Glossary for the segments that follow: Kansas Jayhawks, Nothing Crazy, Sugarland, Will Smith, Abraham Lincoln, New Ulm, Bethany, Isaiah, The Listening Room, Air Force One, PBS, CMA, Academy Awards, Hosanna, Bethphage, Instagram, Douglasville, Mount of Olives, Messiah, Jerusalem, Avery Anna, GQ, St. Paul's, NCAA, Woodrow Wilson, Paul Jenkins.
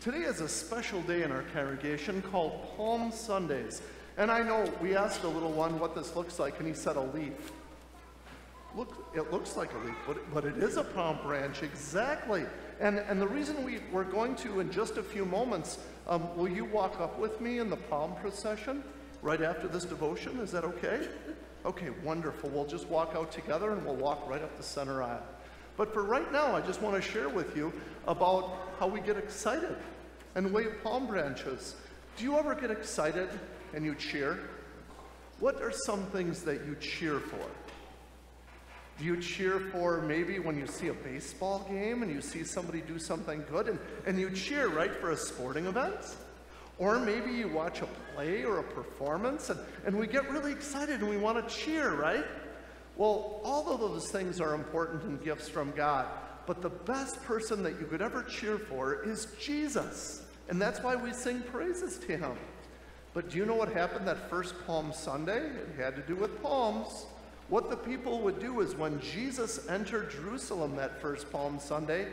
Today is a special day in our congregation called Palm Sundays. And I know we asked the little one what this looks like, and he said a leaf. Look, it looks like a leaf, but it is a palm branch, exactly. And the reason we're going to, in just a few moments, will you walk up with me in the palm procession right after this devotion? Is that okay? Okay, wonderful. We'll just walk out together, and we'll walk right up the center aisle. But for right now, I just want to share with you about how we get excited and wave palm branches. Do you ever get excited and you cheer? What are some things that you cheer for? Do you cheer for maybe when you see a baseball game and you see somebody do something good and you cheer, right, for a sporting event? Or maybe you watch a play or a performance and we get really excited and we want to cheer, right? Well, all of those things are important and gifts from God, but the best person that you could ever cheer for is Jesus, and that's why we sing praises to him. But do you know what happened that first Palm Sunday? It had to do with palms. What the people would do is when Jesus entered Jerusalem that first Palm Sunday,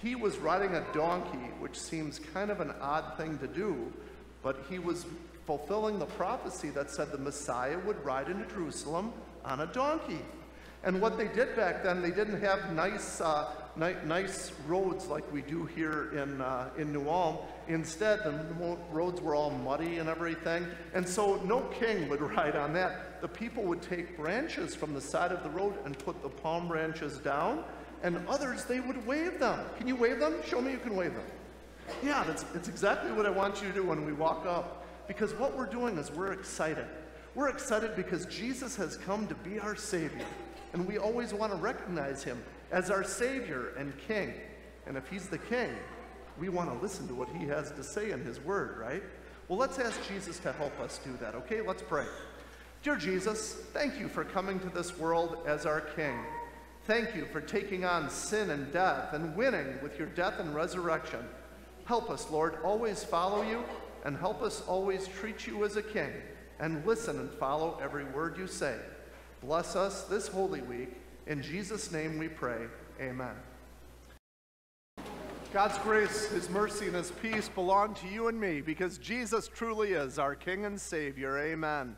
he was riding a donkey, which seems kind of an odd thing to do, but he was fulfilling the prophecy that said the Messiah would ride into Jerusalem on a donkey. And what they did back then, they didn't have nice roads like we do here in New Ulm. Instead, the roads were all muddy and everything, and so no king would ride on that. The people would take branches from the side of the road and put the palm branches down, and others, they would wave them. Can you wave them? Show me you can wave them. Yeah, that's exactly what I want you to do when we walk up, because what we're doing is we're excited. We're excited because Jesus has come to be our Savior, and we always want to recognize him as our Savior and King. And if he's the King, we want to listen to what he has to say in his word, right? Well, let's ask Jesus to help us do that, okay? Let's pray. Dear Jesus, thank you for coming to this world as our King. Thank you for taking on sin and death and winning with your death and resurrection. Help us, Lord, always follow you, and help us always treat you as a King, and listen and follow every word you say. Bless us this Holy Week. In Jesus' name we pray, amen. God's grace, his mercy, and his peace belong to you and me, because Jesus truly is our King and Savior, amen.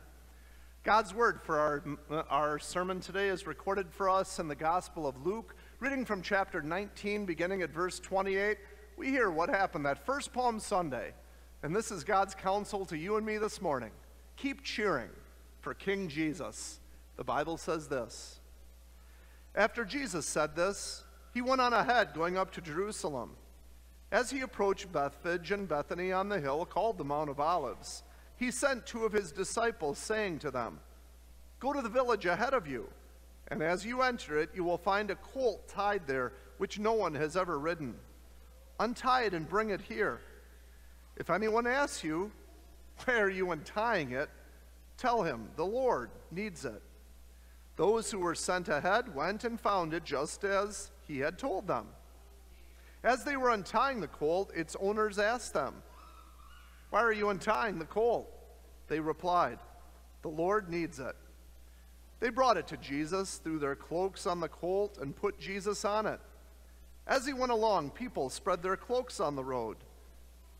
God's word for our sermon today is recorded for us in the Gospel of Luke, reading from chapter 19, beginning at verse 28. We hear what happened that first Palm Sunday, and this is God's counsel to you and me this morning. Keep cheering for King Jesus. The Bible says this. After Jesus said this, he went on ahead, going up to Jerusalem. As he approached Bethphage and Bethany on the hill called the Mount of Olives, he sent two of his disciples, saying to them, "Go to the village ahead of you, and as you enter it, you will find a colt tied there, which no one has ever ridden. Untie it and bring it here. If anyone asks you, 'Where are you untying it?' tell him, 'The Lord needs it.'" Those who were sent ahead went and found it just as he had told them. As they were untying the colt, its owners asked them, "Why are you untying the colt?" They replied, "The Lord needs it." They brought it to Jesus, threw their cloaks on the colt, and put Jesus on it. As he went along, people spread their cloaks on the road.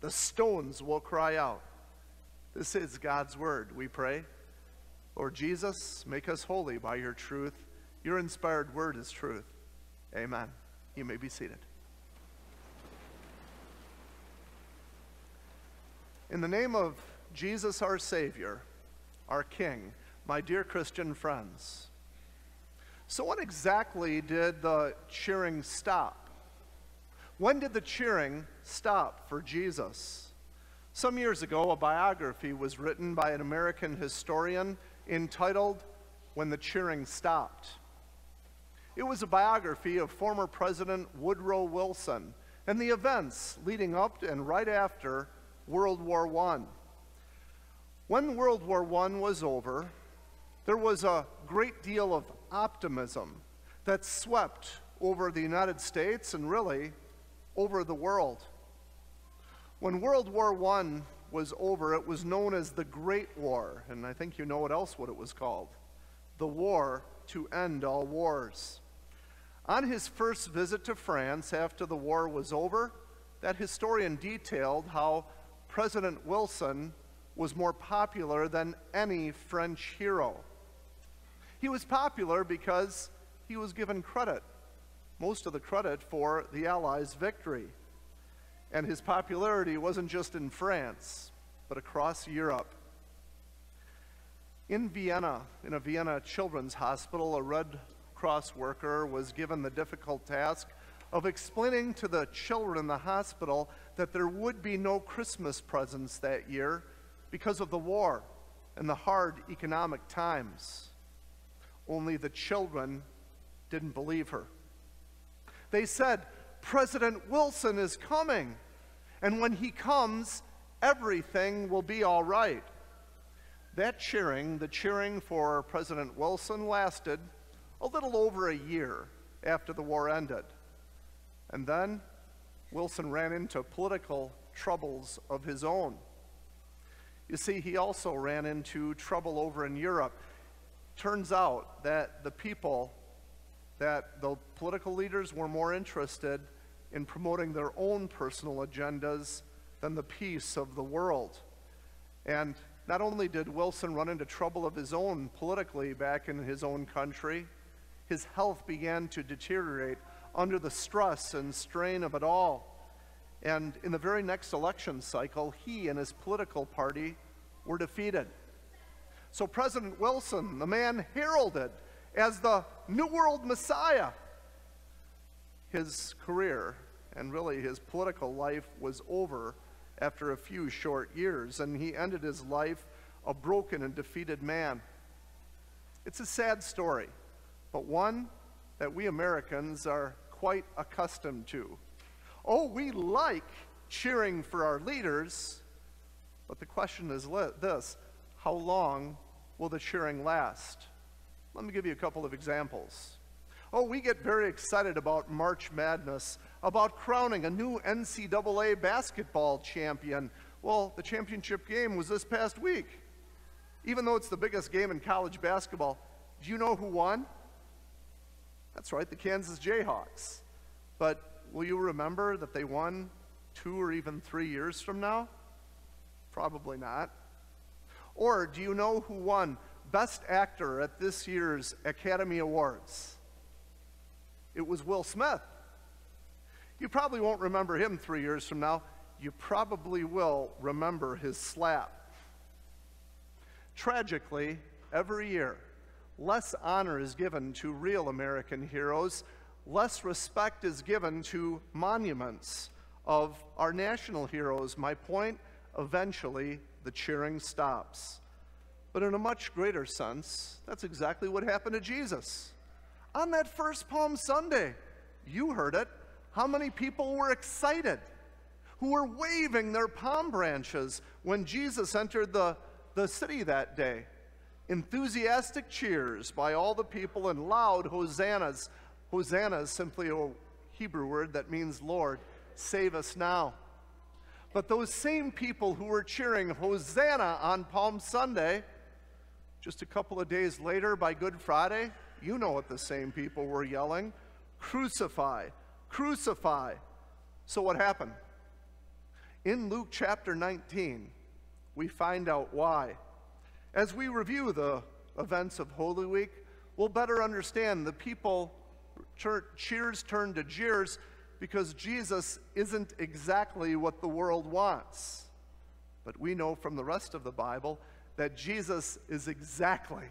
the stones will cry out." This is God's word, we pray. Lord Jesus, make us holy by your truth. Your inspired word is truth. Amen. You may be seated. In the name of Jesus, our Savior, our King, my dear Christian friends. So when exactly did the cheering stop? When did the cheering stop for Jesus? Some years ago, a biography was written by an American historian entitled "When the Cheering Stopped." It was a biography of former President Woodrow Wilson, and the events leading up and right after World War I. When World War I was over, there was a great deal of optimism that swept over the United States and really over the world. When World War I was over, it was known as the Great War, and I think you know what it was called, the War to End All Wars. On his first visit to France after the war was over, that historian detailed how President Wilson was more popular than any French hero. He was popular because he was given credit, most of the credit for the Allies' victory. And his popularity wasn't just in France, but across Europe. In Vienna, in a Vienna children's hospital, a Red Cross worker was given the difficult task of explaining to the children in the hospital that there would be no Christmas presents that year because of the war and the hard economic times. Only the children didn't believe her. They said, "President Wilson is coming, and when he comes, everything will be all right." That cheering, the cheering for President Wilson, lasted a little over a year after the war ended. And then Wilson ran into political troubles of his own. You see, he also ran into trouble over in Europe. Turns out that the political leaders were more interested in promoting their own personal agendas than the peace of the world. And not only did Wilson run into trouble of his own politically back in his own country, his health began to deteriorate under the stress and strain of it all. And in the very next election cycle, he and his political party were defeated. So President Wilson, the man heralded as the New World Messiah, his career and really his political life was over after a few short years, and he ended his life a broken and defeated man. It's a sad story, but one that we Americans are quite accustomed to. Oh, we like cheering for our leaders, but the question is this: how long will the cheering last? Let me give you a couple of examples. Oh, we get very excited about March Madness, about crowning a new NCAA basketball champion. Well, the championship game was this past week. Even though it's the biggest game in college basketball, do you know who won? That's right, the Kansas Jayhawks. But will you remember that they won 2 or even 3 years from now? Probably not. Or do you know who won Best Actor at this year's Academy Awards? It was Will Smith. You probably won't remember him 3 years from now. You probably will remember his slap. Tragically, every year, less honor is given to real American heroes, less respect is given to monuments of our national heroes. My point, eventually, the cheering stops. But in a much greater sense, that's exactly what happened to Jesus. On that first Palm Sunday, you heard it, how many people were excited, who were waving their palm branches when Jesus entered the city that day. Enthusiastic cheers by all the people and loud hosannas. Hosanna is simply a Hebrew word that means, "Lord, save us now." But those same people who were cheering Hosanna on Palm Sunday, just a couple of days later, by Good Friday, you know what the same people were yelling: "Crucify, crucify." So what happened? In Luke chapter 19, we find out why. As we review the events of Holy Week, we'll better understand the people cheers turned to jeers because Jesus isn't exactly what the world wants. But we know from the rest of the Bible that Jesus is exactly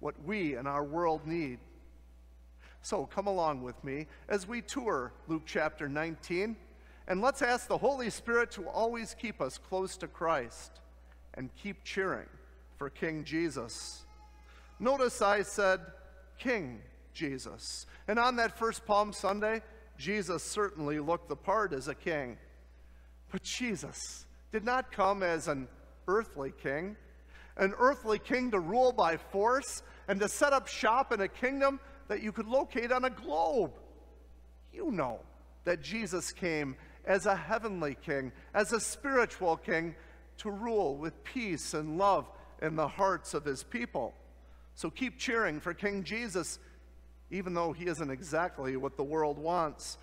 what we and our world need. So come along with me as we tour Luke chapter 19, and let's ask the Holy Spirit to always keep us close to Christ and keep cheering for King Jesus. Notice I said King Jesus. And on that first Palm Sunday, Jesus certainly looked the part as a king, but Jesus did not come as an earthly king. An earthly king to rule by force and to set up shop in a kingdom that you could locate on a globe. You know that Jesus came as a heavenly king, as a spiritual king, to rule with peace and love in the hearts of his people. So keep cheering for King Jesus, even though he isn't exactly what the world wants.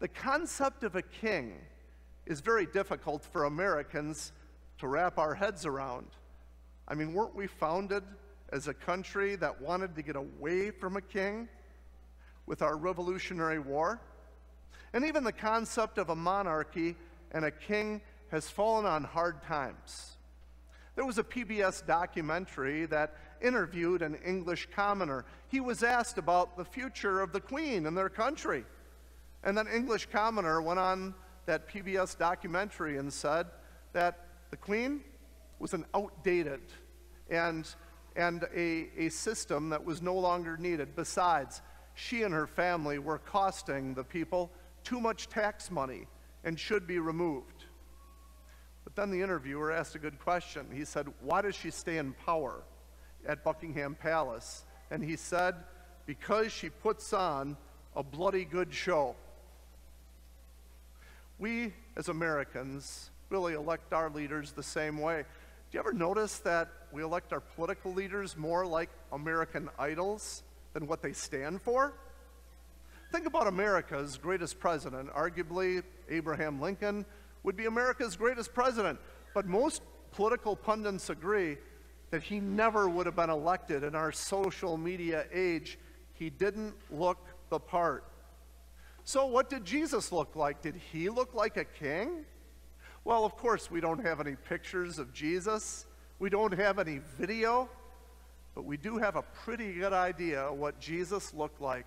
The concept of a king is very difficult for Americans to wrap our heads around. I mean, weren't we founded as a country that wanted to get away from a king with our Revolutionary War? And even the concept of a monarchy and a king has fallen on hard times. There was a PBS documentary that interviewed an English commoner. He was asked about the future of the Queen in their country. And that English commoner went on that PBS documentary and said that the Queen was an outdated and a system that was no longer needed. Besides, she and her family were costing the people too much tax money and should be removed. But then the interviewer asked a good question. He said, why does she stay in power at Buckingham Palace? And he said, because she puts on a bloody good show. We, as Americans, really elect our leaders the same way. Do you ever notice that we elect our political leaders more like American idols than what they stand for? Think about America's greatest president. Arguably, Abraham Lincoln would be America's greatest president, but most political pundits agree that he never would have been elected in our social media age. He didn't look the part. So what did Jesus look like? Did he look like a king? Well, of course, we don't have any pictures of Jesus. We don't have any video, but we do have a pretty good idea what Jesus looked like.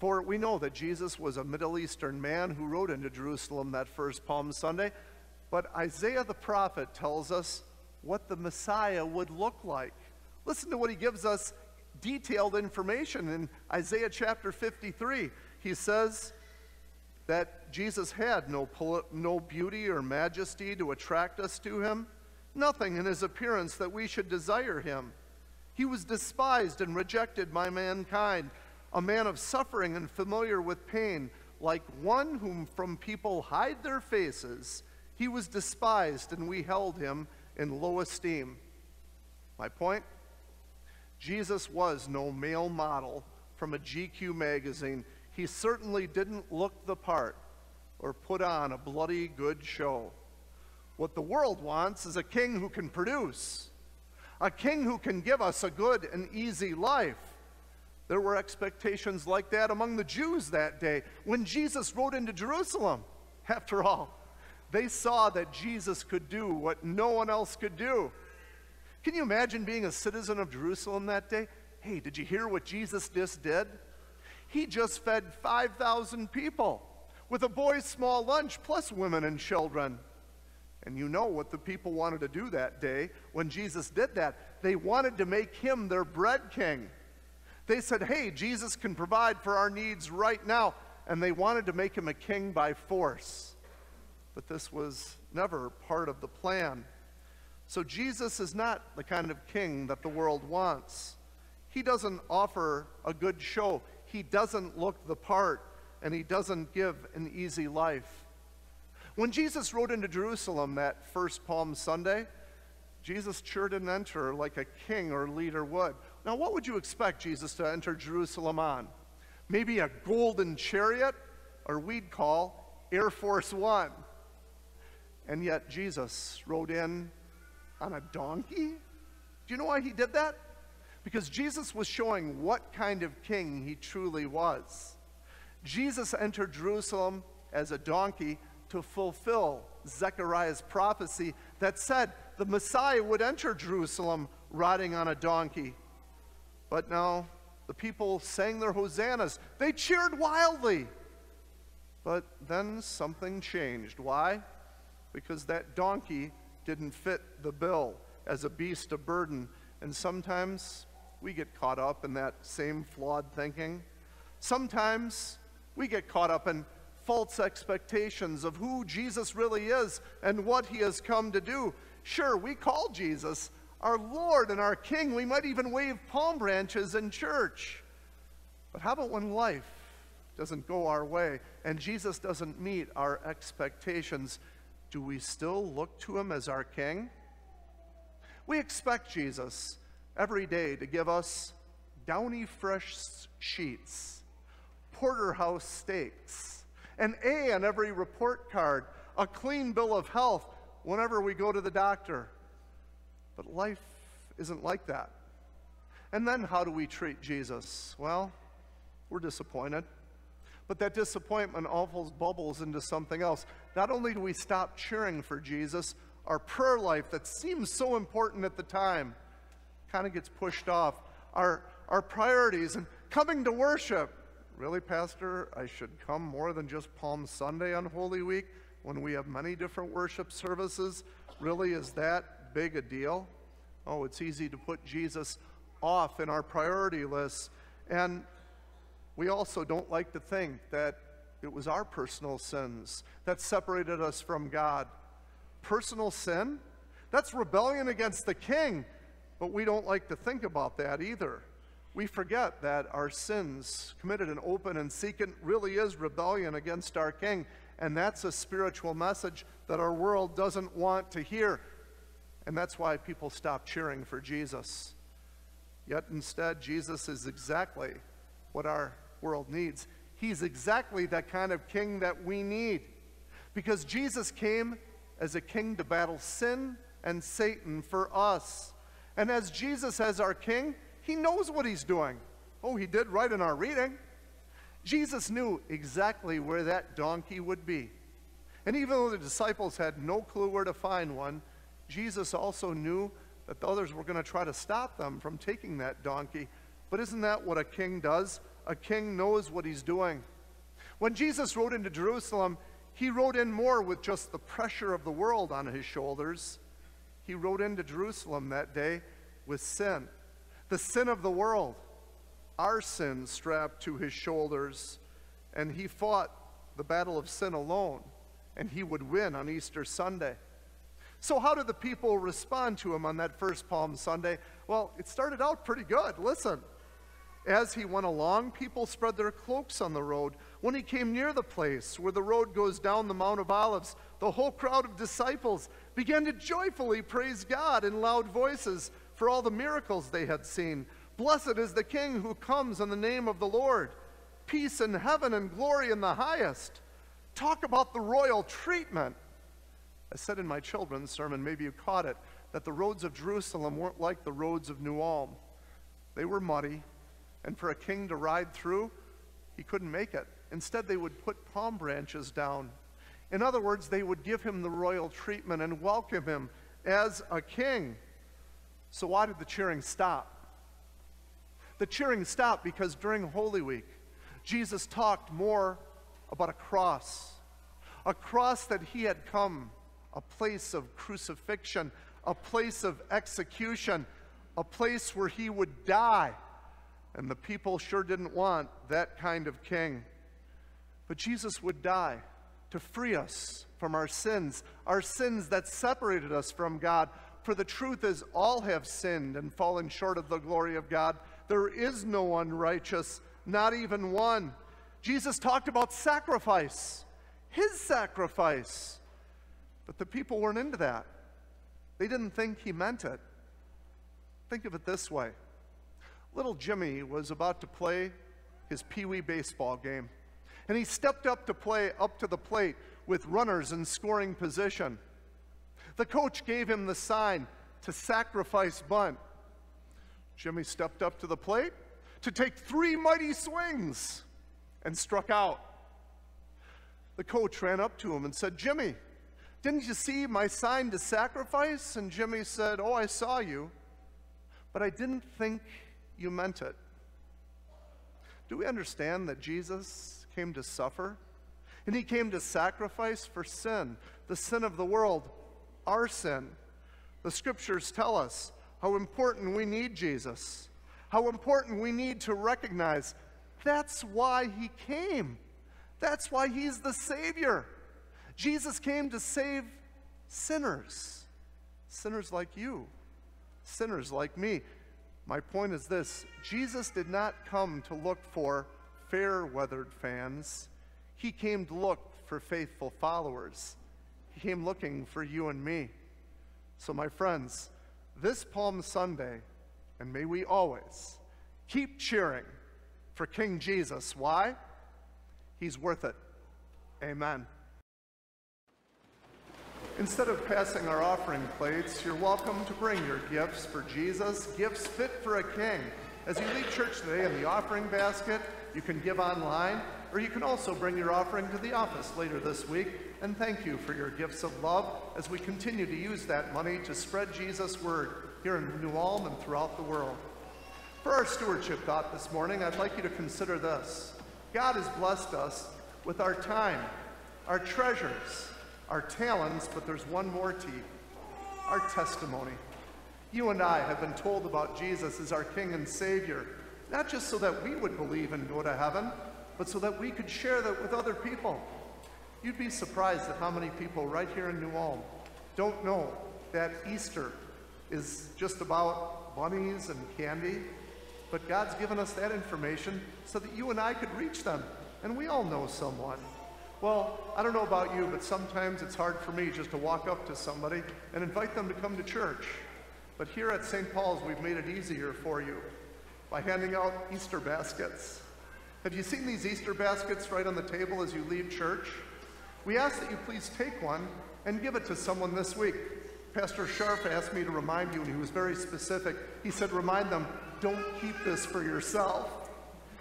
For we know that Jesus was a Middle Eastern man who rode into Jerusalem that first Palm Sunday, but Isaiah the prophet tells us what the Messiah would look like. Listen to what he gives us detailed information in Isaiah chapter 53. He says that Jesus had no beauty or majesty to attract us to him, nothing in his appearance that we should desire him. He was despised and rejected by mankind, a man of suffering and familiar with pain, like one whom from people hide their faces. He was despised, and we held him in low esteem. My point? Jesus was no male model from a GQ magazine. He certainly didn't look the part or put on a bloody good show. What the world wants is a king who can produce, a king who can give us a good and easy life. There were expectations like that among the Jews that day when Jesus rode into Jerusalem. After all, they saw that Jesus could do what no one else could do. Can you imagine being a citizen of Jerusalem that day? Hey, did you hear what Jesus just did? He just fed 5,000 people with a boy's small lunch, plus women and children. And you know what the people wanted to do that day when Jesus did that. They wanted to make him their bread king. They said, hey, Jesus can provide for our needs right now. And they wanted to make him a king by force. But this was never part of the plan. So Jesus is not the kind of king that the world wants. He doesn't offer a good show. He doesn't look the part, and he doesn't give an easy life. When Jesus rode into Jerusalem that first Palm Sunday, Jesus sure didn't enter like a king or leader would. Now, what would you expect Jesus to enter Jerusalem on? Maybe a golden chariot, or we'd call Air Force One. And yet Jesus rode in on a donkey? Do you know why he did that? Because Jesus was showing what kind of king he truly was. Jesus entered Jerusalem as a donkey to fulfill Zechariah's prophecy that said the Messiah would enter Jerusalem riding on a donkey. But now the people sang their hosannas. They cheered wildly. But then something changed. Why? Because that donkey didn't fit the bill as a beast of burden. And sometimes we get caught up in that same flawed thinking. Sometimes we get caught up in false expectations of who Jesus really is and what he has come to do. Sure, we call Jesus our Lord and our King. We might even wave palm branches in church. But how about when life doesn't go our way and Jesus doesn't meet our expectations? Do we still look to him as our King? We expect Jesus every day to give us downy fresh sheets, porterhouse steaks, an A on every report card, a clean bill of health whenever we go to the doctor. But life isn't like that. And then how do we treat Jesus? Well, we're disappointed. But that disappointment almost bubbles into something else. Not only do we stop cheering for Jesus, our prayer life that seems so important at the time kind of gets pushed off. Our priorities and coming to worship. Really, Pastor, I should come more than just Palm Sunday on Holy Week when we have many different worship services? Really, is that big a deal? Oh, it's easy to put Jesus off in our priority lists. And we also don't like to think that it was our personal sins that separated us from God. Personal sin? That's rebellion against the King, but we don't like to think about that either. We forget that our sins committed in open and secret really is rebellion against our King, and that's a spiritual message that our world doesn't want to hear, and that's why people stop cheering for Jesus. Yet instead, Jesus is exactly what our world needs. He's exactly that kind of King that we need, because Jesus came as a King to battle sin and Satan for us. And as Jesus as our King, he knows what he's doing. Oh, he did right in our reading. Jesus knew exactly where that donkey would be. And even though the disciples had no clue where to find one, Jesus also knew that the others were going to try to stop them from taking that donkey. But isn't that what a King does? A King knows what he's doing. When Jesus rode into Jerusalem, he rode in more with just the pressure of the world on his shoulders. He rode into Jerusalem that day with sin, the sin of the world, our sin strapped to his shoulders, and he fought the battle of sin alone, and he would win on Easter Sunday. So how did the people respond to him on that first Palm Sunday? Well, it started out pretty good. Listen. As he went along, people spread their cloaks on the road. When he came near the place where the road goes down the Mount of Olives, the whole crowd of disciples began to joyfully praise God in loud voices for all the miracles they had seen. Blessed is the King who comes in the name of the Lord. Peace in heaven and glory in the highest. Talk about the royal treatment. I said in my children's sermon, maybe you caught it, that the roads of Jerusalem weren't like the roads of New Ulm. They were muddy, and for a king to ride through, he couldn't make it. Instead, they would put palm branches down. In other words, they would give him the royal treatment and welcome him as a king. So why did the cheering stop? The cheering stopped because during Holy Week, Jesus talked more about a cross that he had come, a place of crucifixion, a place of execution, a place where he would die. And the people sure didn't want that kind of king. But Jesus would die to free us from our sins that separated us from God. For the truth is, all have sinned and fallen short of the glory of God. There is no one righteous, not even one. Jesus talked about sacrifice, his sacrifice. But the people weren't into that. They didn't think he meant it. Think of it this way. Little Jimmy was about to play his pee-wee baseball game, and he stepped up to play up to the plate with runners in scoring position. The coach gave him the sign to sacrifice bunt. Jimmy stepped up to the plate to take three mighty swings and struck out. The coach ran up to him and said, "Jimmy, didn't you see my sign to sacrifice?" And Jimmy said, "Oh, I saw you, but I didn't think you meant it." Do we understand that Jesus came to suffer? And he came to sacrifice for sin, the sin of the world, our sin. The scriptures tell us how important we need Jesus, how important we need to recognize that's why he came. That's why he's the Savior. Jesus came to save sinners. Sinners like you. Sinners like me. My point is this. Jesus did not come to look for fair-weathered fans. He came to look for faithful followers. He came looking for you and me. So my friends, this Palm Sunday, and may we always keep cheering for King Jesus. Why? He's worth it. Amen. Instead of passing our offering plates, you're welcome to bring your gifts for Jesus, gifts fit for a king. As you leave church today in the offering basket, you can give online, or you can also bring your offering to the office later this week. And thank you for your gifts of love as we continue to use that money to spread Jesus' word here in New Ulm and throughout the world. For our stewardship thought this morning, I'd like you to consider this. God has blessed us with our time, our treasures, our talents, but there's one more T, our testimony. You and I have been told about Jesus as our King and Savior, not just so that we would believe and go to heaven, but so that we could share that with other people. You'd be surprised at how many people right here in New Ulm don't know that Easter is just about bunnies and candy, but God's given us that information so that you and I could reach them, and we all know someone. Well, I don't know about you, but sometimes it's hard for me just to walk up to somebody and invite them to come to church. But here at St. Paul's, we've made it easier for you by handing out Easter baskets. Have you seen these Easter baskets right on the table as you leave church? We ask that you please take one and give it to someone this week. Pastor Sharp asked me to remind you, and he was very specific. He said, remind them, don't keep this for yourself.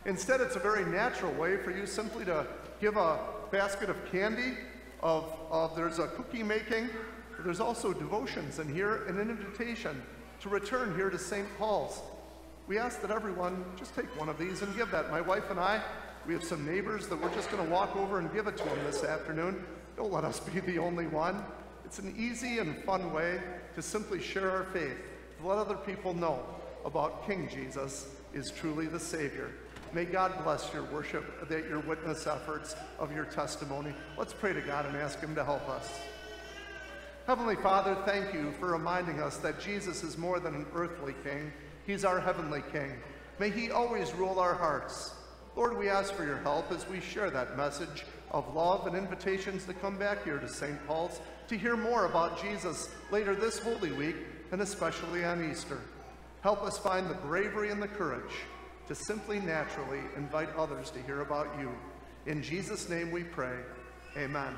Instead, it's a very natural way for you simply to give a basket of candy, there's a cookie making, there's also devotions in here, and an invitation to return here to St. Paul's. We ask that everyone just take one of these and give that. My wife and I, we have some neighbors that we're just going to walk over and give it to them this afternoon. Don't let us be the only one. It's an easy and fun way to simply share our faith, to let other people know about King Jesus is truly the Savior. May God bless your worship, that your witness efforts of your testimony. Let's pray to God and ask him to help us. Heavenly Father, thank you for reminding us that Jesus is more than an earthly king. He's our heavenly king. May he always rule our hearts. Lord, we ask for your help as we share that message of love and invitations to come back here to St. Paul's to hear more about Jesus later this Holy Week and especially on Easter. Help us find the bravery and the courage to simply naturally invite others to hear about you. In Jesus' name we pray, amen.